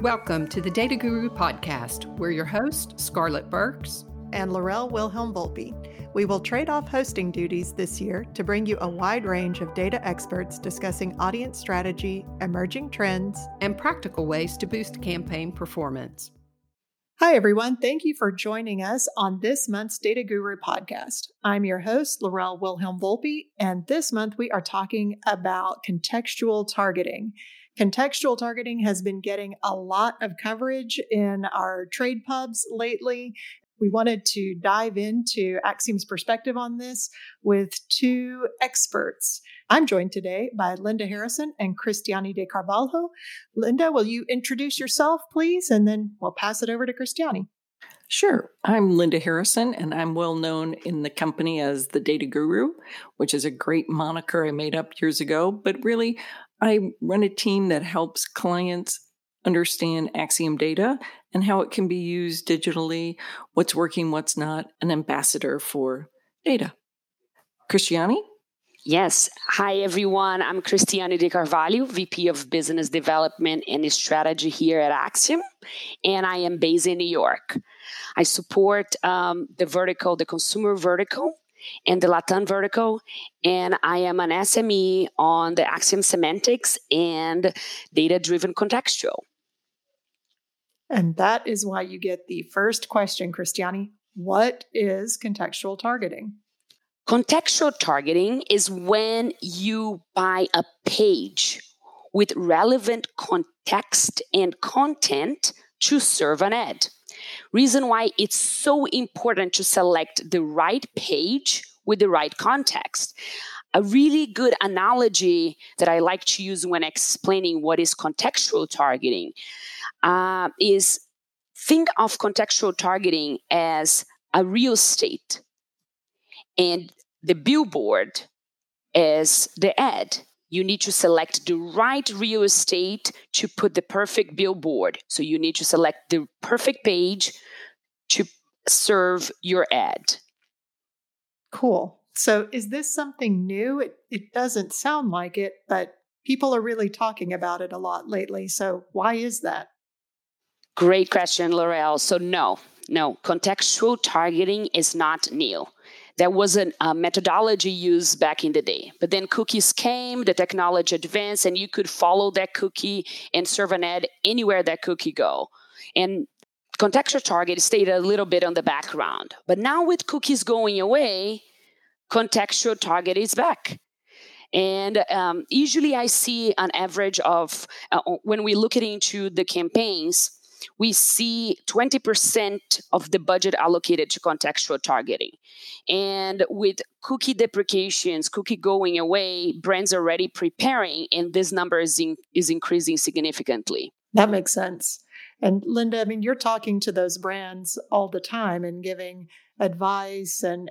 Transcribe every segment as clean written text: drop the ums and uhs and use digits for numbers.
Welcome to the Data Guru Podcast. We're your hosts, Scarlett Burks and Laurel Wilhelm-Volpe. We will trade off hosting duties this year to bring you a wide range of data experts discussing audience strategy, emerging trends, and practical ways to boost campaign performance. Hi, everyone. Thank you for joining us on this month's Data Guru Podcast. I'm your host, Laurel Wilhelm-Volpe, and this month we are talking about contextual targeting. Contextual targeting has been getting a lot of coverage in our trade pubs lately. We wanted to dive into Acxiom's perspective on this with two experts. I'm joined today by Linda Harrison and Christiane De Carvalho. Linda, will you introduce yourself, please? And then we'll pass it over to Christiane. Sure. I'm Linda Harrison, and I'm well known in the company as the Data Guru, which is a great moniker I made up years ago. But really, I run a team that helps clients understand Acxiom data and how it can be used digitally, what's working, what's not, an ambassador for data. Christiane? Yes. Hi, everyone. I'm Christiane De Carvalho, VP of Business Development and Strategy here at Acxiom, and I am based in New York. I support the consumer vertical, and the Latin vertical, and I am an SME on the Acxiom semantics and data-driven contextual. And that is why you get the first question, Christiane. What is contextual targeting? Contextual targeting is when you buy a page with relevant context and content to serve an ad. Reason why it's so important to select the right page with the right context. A really good analogy that I like to use when explaining what is contextual targeting is think of contextual targeting as a real estate and the billboard as the ad. You need to select the right real estate to put the perfect billboard. So you need to select the perfect page to serve your ad. Cool. So is this something new? It doesn't sound like it, but people are really talking about it a lot lately. So why is that? Great question, Laurel. So no, contextual targeting is not new. There was a methodology used back in the day. But then cookies came, the technology advanced, and you could follow that cookie and serve an ad anywhere that cookie go. And contextual target stayed a little bit on the background. But now with cookies going away, contextual target is back. And usually I see an average of, when we look into the campaigns, we see 20% of the budget allocated to contextual targeting. And with cookie deprecations, cookie going away, brands are already preparing, and this number is increasing significantly. That makes sense. And Linda, I mean, you're talking to those brands all the time and giving advice and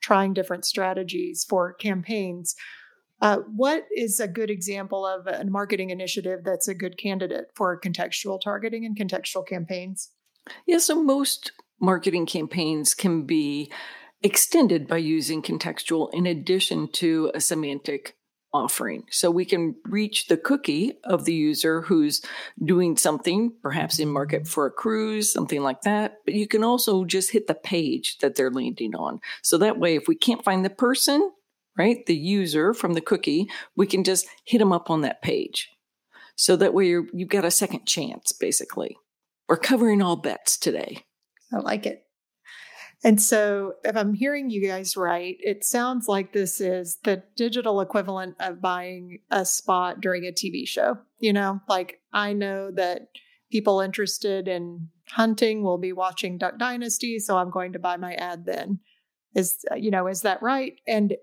trying different strategies for campaigns. What is a good example of a marketing initiative that's a good candidate for contextual targeting and contextual campaigns? Yeah, so most marketing campaigns can be extended by using contextual in addition to a semantic offering. So we can reach the cookie of the user who's doing something, perhaps in market for a cruise, something like that. But you can also just hit the page that they're landing on. So that way, if we can't find the person, right, the user from the cookie, we can just hit them up on that page. So that way you've got a second chance, basically. We're covering all bets today. I like it. And so if I'm hearing you guys right, it sounds like this is the digital equivalent of buying a spot during a TV show. I know that people interested in hunting will be watching Duck Dynasty, so I'm going to buy my ad then. Is that right? And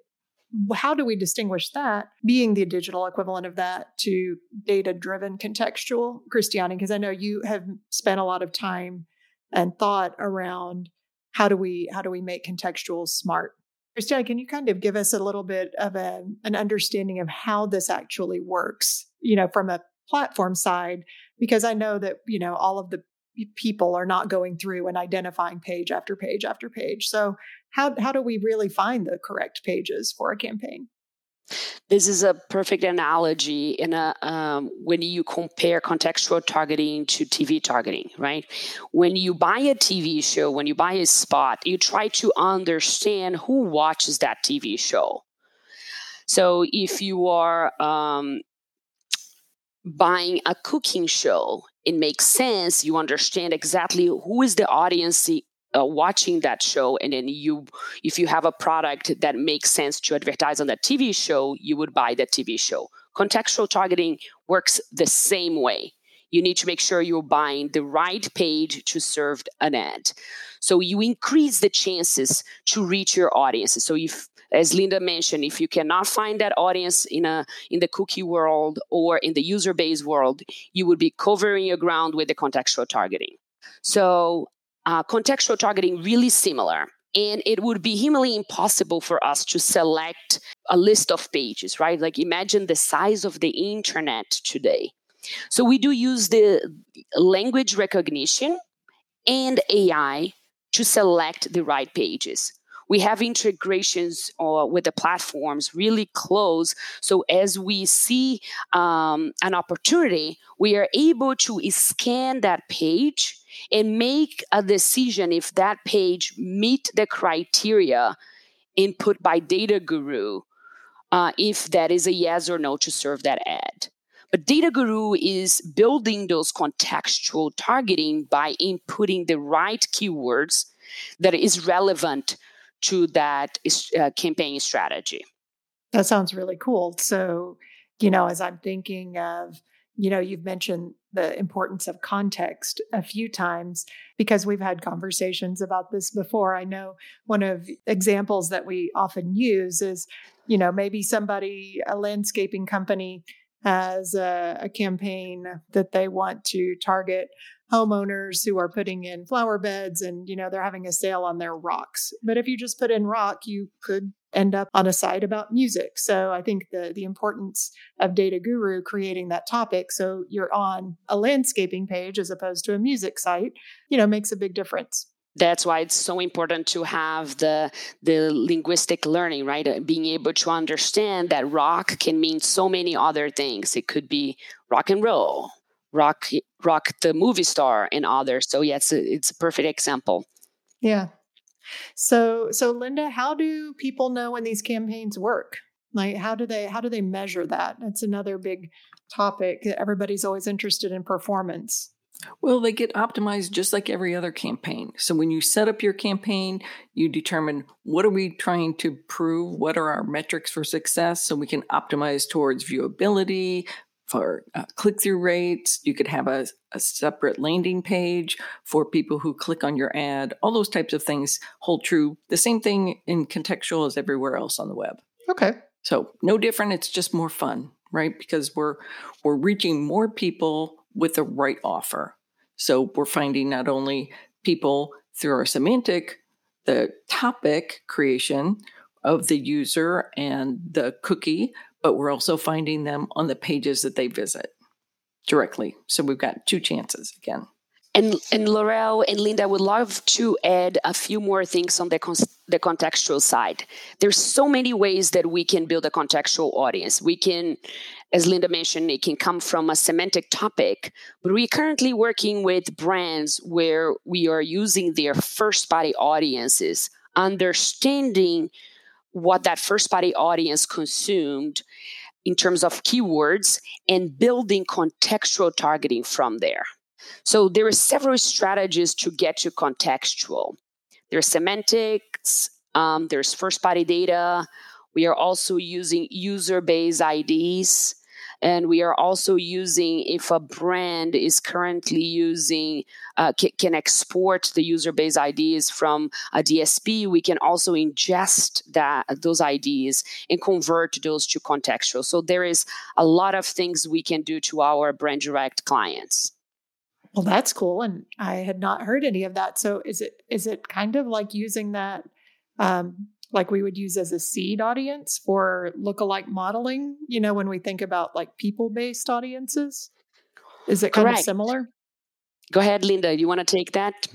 how do we distinguish that, being the digital equivalent of that, to data-driven contextual, Christiane? Because I know you have spent a lot of time and thought around how do we make contextual smart. Christiane, can you kind of give us a little bit of an understanding of how this actually works, from a platform side? Because I know that, all of the people are not going through and identifying page after page after page. So how do we really find the correct pages for a campaign? This is a perfect analogy in a when you compare contextual targeting to TV targeting, right? When you buy a TV show, when you buy a spot, you try to understand who watches that TV show. So if you are buying a cooking show, it makes sense. You understand exactly who is the audience watching that show, and then if you have a product that makes sense to advertise on that TV show, you would buy that TV show. Contextual targeting works the same way. You need to make sure you're buying the right page to serve an ad. So you increase the chances to reach your audiences. So if, as Linda mentioned, if you cannot find that audience in the cookie world or in the user-based world, you would be covering your ground with the contextual targeting. So contextual targeting really similar. And it would be humanly impossible for us to select a list of pages, right? Like imagine the size of the internet today. So we do use the language recognition and AI to select the right pages. We have integrations with the platforms really close. So as we see an opportunity, we are able to scan that page and make a decision if that page meet the criteria input by Data Guru, if that is a yes or no to serve that ad. But Data Guru is building those contextual targeting by inputting the right keywords that is relevant to that campaign strategy. That sounds really cool. So, as I'm thinking of, you've mentioned the importance of context a few times because we've had conversations about this before. I know one of the examples that we often use is, maybe a landscaping company has a campaign that they want to target homeowners who are putting in flower beds and, they're having a sale on their rocks. But if you just put in rock, you could end up on a site about music. So I think the importance of Data Guru creating that topic, so you're on a landscaping page as opposed to a music site, makes a big difference. That's why it's so important to have the linguistic learning, right? Being able to understand that rock can mean so many other things. It could be rock and roll, rock the movie star, and others. So yes, it's a perfect example. Yeah. So Linda, how do people know when these campaigns work? Like, how do they measure that? That's another big topic. Everybody's always interested in performance. Well, they get optimized just like every other campaign. So when you set up your campaign, you determine what are we trying to prove? What are our metrics for success? So we can optimize towards viewability, for click-through rates. You could have a separate landing page for people who click on your ad. All those types of things hold true. The same thing in contextual as everywhere else on the web. Okay. So no different. It's just more fun, right? Because we're reaching more people with the right offer. So we're finding not only people through our semantic, the topic creation of the user and the cookie, but we're also finding them on the pages that they visit directly. So we've got two chances again. And Laurel and Linda, would love to add a few more things on the contextual side. There's so many ways that we can build a contextual audience. We can, as Linda mentioned, it can come from a semantic topic, but we're currently working with brands where we are using their first-party audiences, understanding what that first-party audience consumed in terms of keywords, and building contextual targeting from there. So there are several strategies to get you contextual. There's semantics, there's first-party data. We are also using user-based IDs, and we are also using, if a brand is currently using, can export the user-based IDs from a DSP, we can also ingest those IDs and convert those to contextual. So there is a lot of things we can do to our brand direct clients. Well, that's cool. And I had not heard any of that. So is it kind of like using that, like we would use as a seed audience for lookalike modeling, when we think about like people-based audiences? Is it kind of similar? Go ahead, Linda. You want to take that?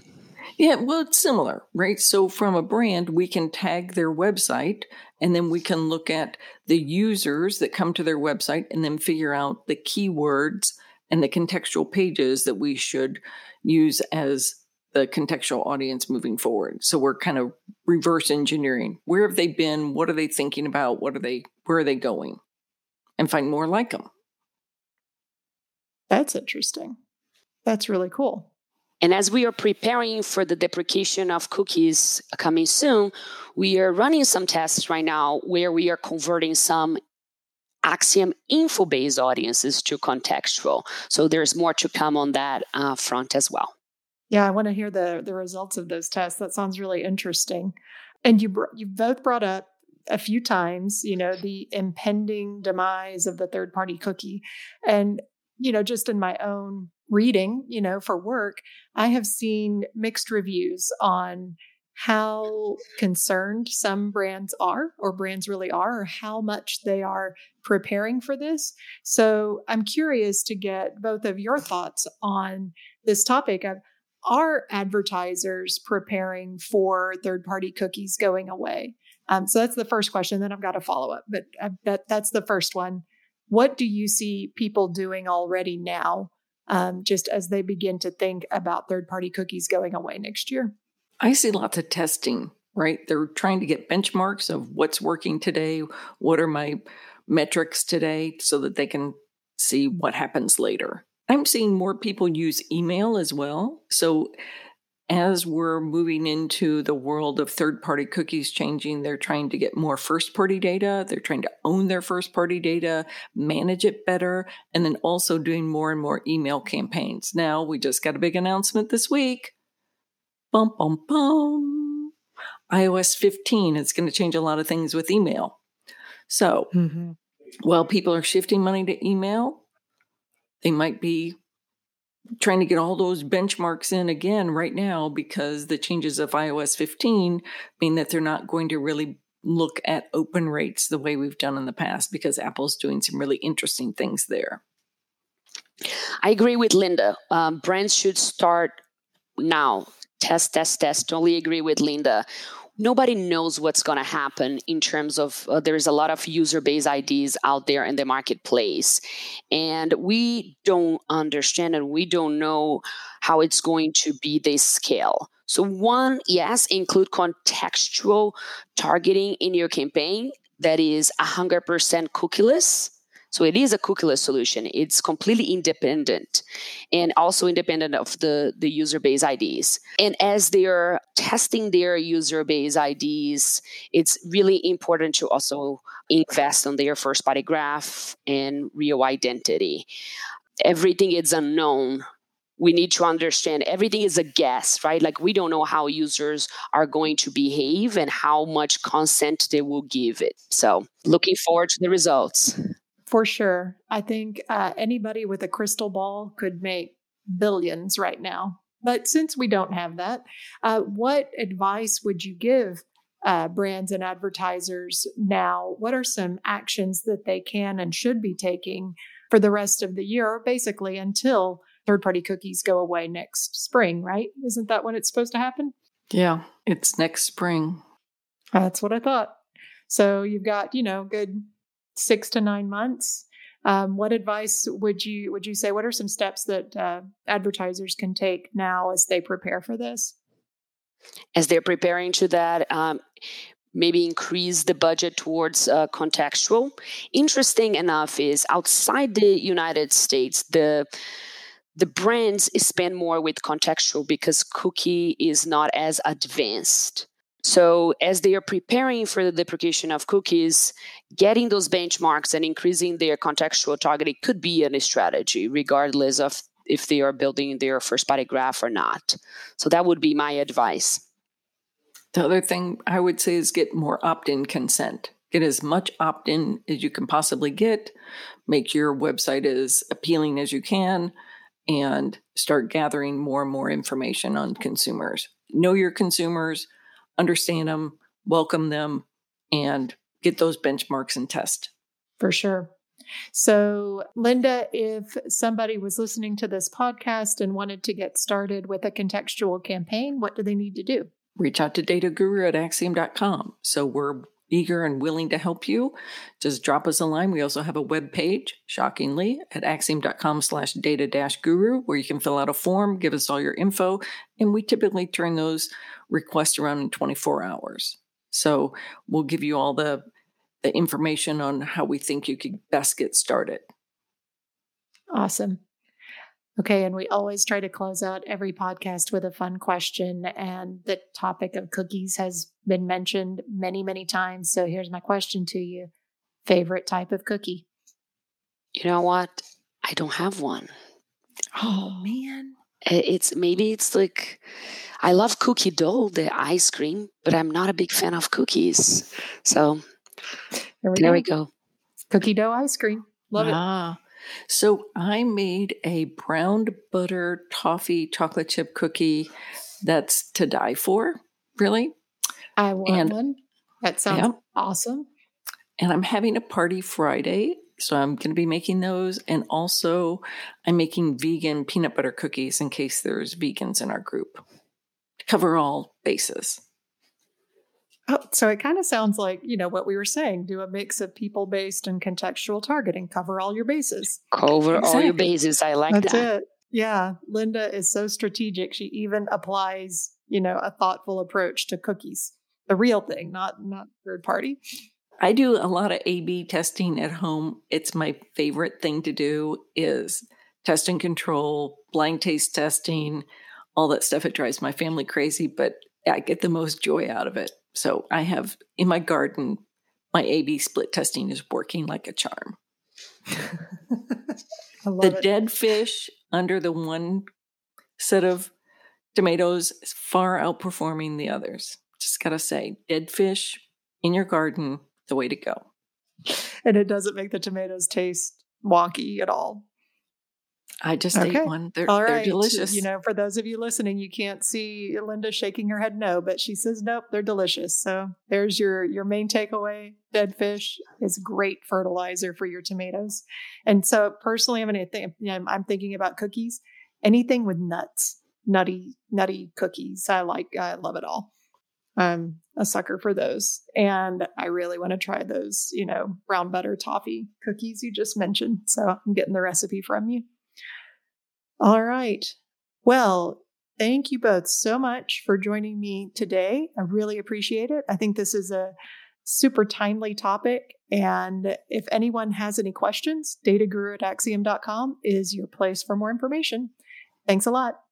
Yeah, well, it's similar, right? So from a brand, we can tag their website, and then we can look at the users that come to their website and then figure out the keywords and the contextual pages that we should use as the contextual audience moving forward. So we're kind of reverse engineering. Where have they been? What are they thinking about? Where are they going? And find more like them. That's interesting. That's really cool. And as we are preparing for the deprecation of cookies coming soon, we are running some tests right now where we are converting some Acxiom info-based audiences to contextual. So there's more to come on that front as well. Yeah, I want to hear the results of those tests. That sounds really interesting. And you both brought up a few times, you know, the impending demise of the third-party cookie. And, you know, just in my own reading, you know, for work, I have seen mixed reviews on how concerned some brands are, or brands really are, or how much they are preparing for this. So I'm curious to get both of your thoughts on this topic of, are advertisers preparing for third-party cookies going away? So that's the first question. Then I've got a follow-up, but I bet that's the first one. What do you see people doing already now, just as they begin to think about third-party cookies going away next year? I see lots of testing, right? They're trying to get benchmarks of what's working today, what are my metrics today, so that they can see what happens later. I'm seeing more people use email as well. So as we're moving into the world of third-party cookies changing, they're trying to get more first-party data. They're trying to own their first-party data, manage it better, and then also doing more and more email campaigns. Now, we just got a big announcement this week. Bum, bum, bum. iOS 15 is going to change a lot of things with email. So while people are shifting money to email, they might be trying to get all those benchmarks in again right now, because the changes of iOS 15 mean that they're not going to really look at open rates the way we've done in the past, because Apple's doing some really interesting things there. I agree with Linda. Brands should start now. Test. Totally agree with Linda. Nobody knows what's going to happen in terms of there's a lot of user-based IDs out there in the marketplace. And we don't understand and we don't know how it's going to be this scale. So one, yes, include contextual targeting in your campaign that is 100% cookieless. So it is a cookieless solution. It's completely independent and also independent of the user-based IDs. And as they are testing their user-based IDs, it's really important to also invest on their first-party graph and real identity. Everything is unknown. We need to understand everything is a guess, right? Like we don't know how users are going to behave and how much consent they will give it. So looking forward to the results. For sure. I think anybody with a crystal ball could make billions right now. But since we don't have that, what advice would you give brands and advertisers now? What are some actions that they can and should be taking for the rest of the year, basically until third-party cookies go away next spring, right? Isn't that when it's supposed to happen? Yeah, it's next spring. That's what I thought. So you've got, you know, good 6 to 9 months. What advice would you say? What are some steps that advertisers can take now as they prepare for this? As they're preparing to that, maybe increase the budget towards contextual. Interesting enough is outside the United States, the brands spend more with contextual because cookie is not as advanced. So as they are preparing for the deprecation of cookies, getting those benchmarks and increasing their contextual targeting could be a strategy, regardless of if they are building their first-party graph or not. So that would be my advice. The other thing I would say is get more opt-in consent. Get as much opt-in as you can possibly get. Make your website as appealing as you can and start gathering more and more information on consumers. Know your consumers. Understand them, welcome them, and get those benchmarks and test. For sure. So, Linda, if somebody was listening to this podcast and wanted to get started with a contextual campaign, what do they need to do? Reach out to dataguru@acxiom.com. So we're eager and willing to help you. Just drop us a line. We also have a webpage, shockingly, at acxiom.com/data-guru, where you can fill out a form, give us all your info, and we typically turn those requests around in 24 hours. So we'll give you all the information on how we think you could best get started. Awesome. Okay, and we always try to close out every podcast with a fun question, and the topic of cookies has been mentioned many, many times. So here's my question to you. Favorite type of cookie? You know what? I don't have one. Oh, man. It's like, I love cookie dough, the ice cream, but I'm not a big fan of cookies. So there we go. Cookie dough ice cream. Love it. So I made a browned butter toffee chocolate chip cookie that's to die for, really. I want one. That sounds awesome. And I'm having a party Friday, so I'm going to be making those. And also I'm making vegan peanut butter cookies in case there's vegans in our group. Cover all bases. Oh, so it kind of sounds like, you know, what we were saying, do a mix of people-based and contextual targeting, cover all your bases. Cover all your bases. I like that. That's it. Yeah. Linda is so strategic. She even applies, you know, a thoughtful approach to cookies. The real thing, not third party. I do a lot of A/B testing at home. It's my favorite thing to do is test and control, blind taste testing, all that stuff. It drives my family crazy, but I get the most joy out of it. So I have in my garden, my A/B split testing is working like a charm. I love it. Dead fish under the one set of tomatoes is far outperforming the others. Just got to say, dead fish in your garden, the way to go. And it doesn't make the tomatoes taste wonky at all. I just ate one. They're delicious. You know, for those of you listening, you can't see Linda shaking her head no, but she says, nope, they're delicious. So there's your main takeaway. Dead fish is great fertilizer for your tomatoes. And so personally, I'm thinking about cookies. Anything with nuts, nutty cookies. I love it all. I'm a sucker for those. And I really want to try those, you know, brown butter toffee cookies you just mentioned. So I'm getting the recipe from you. All right. Well, thank you both so much for joining me today. I really appreciate it. I think this is a super timely topic. And if anyone has any questions, dataguru@acxiom.com is your place for more information. Thanks a lot.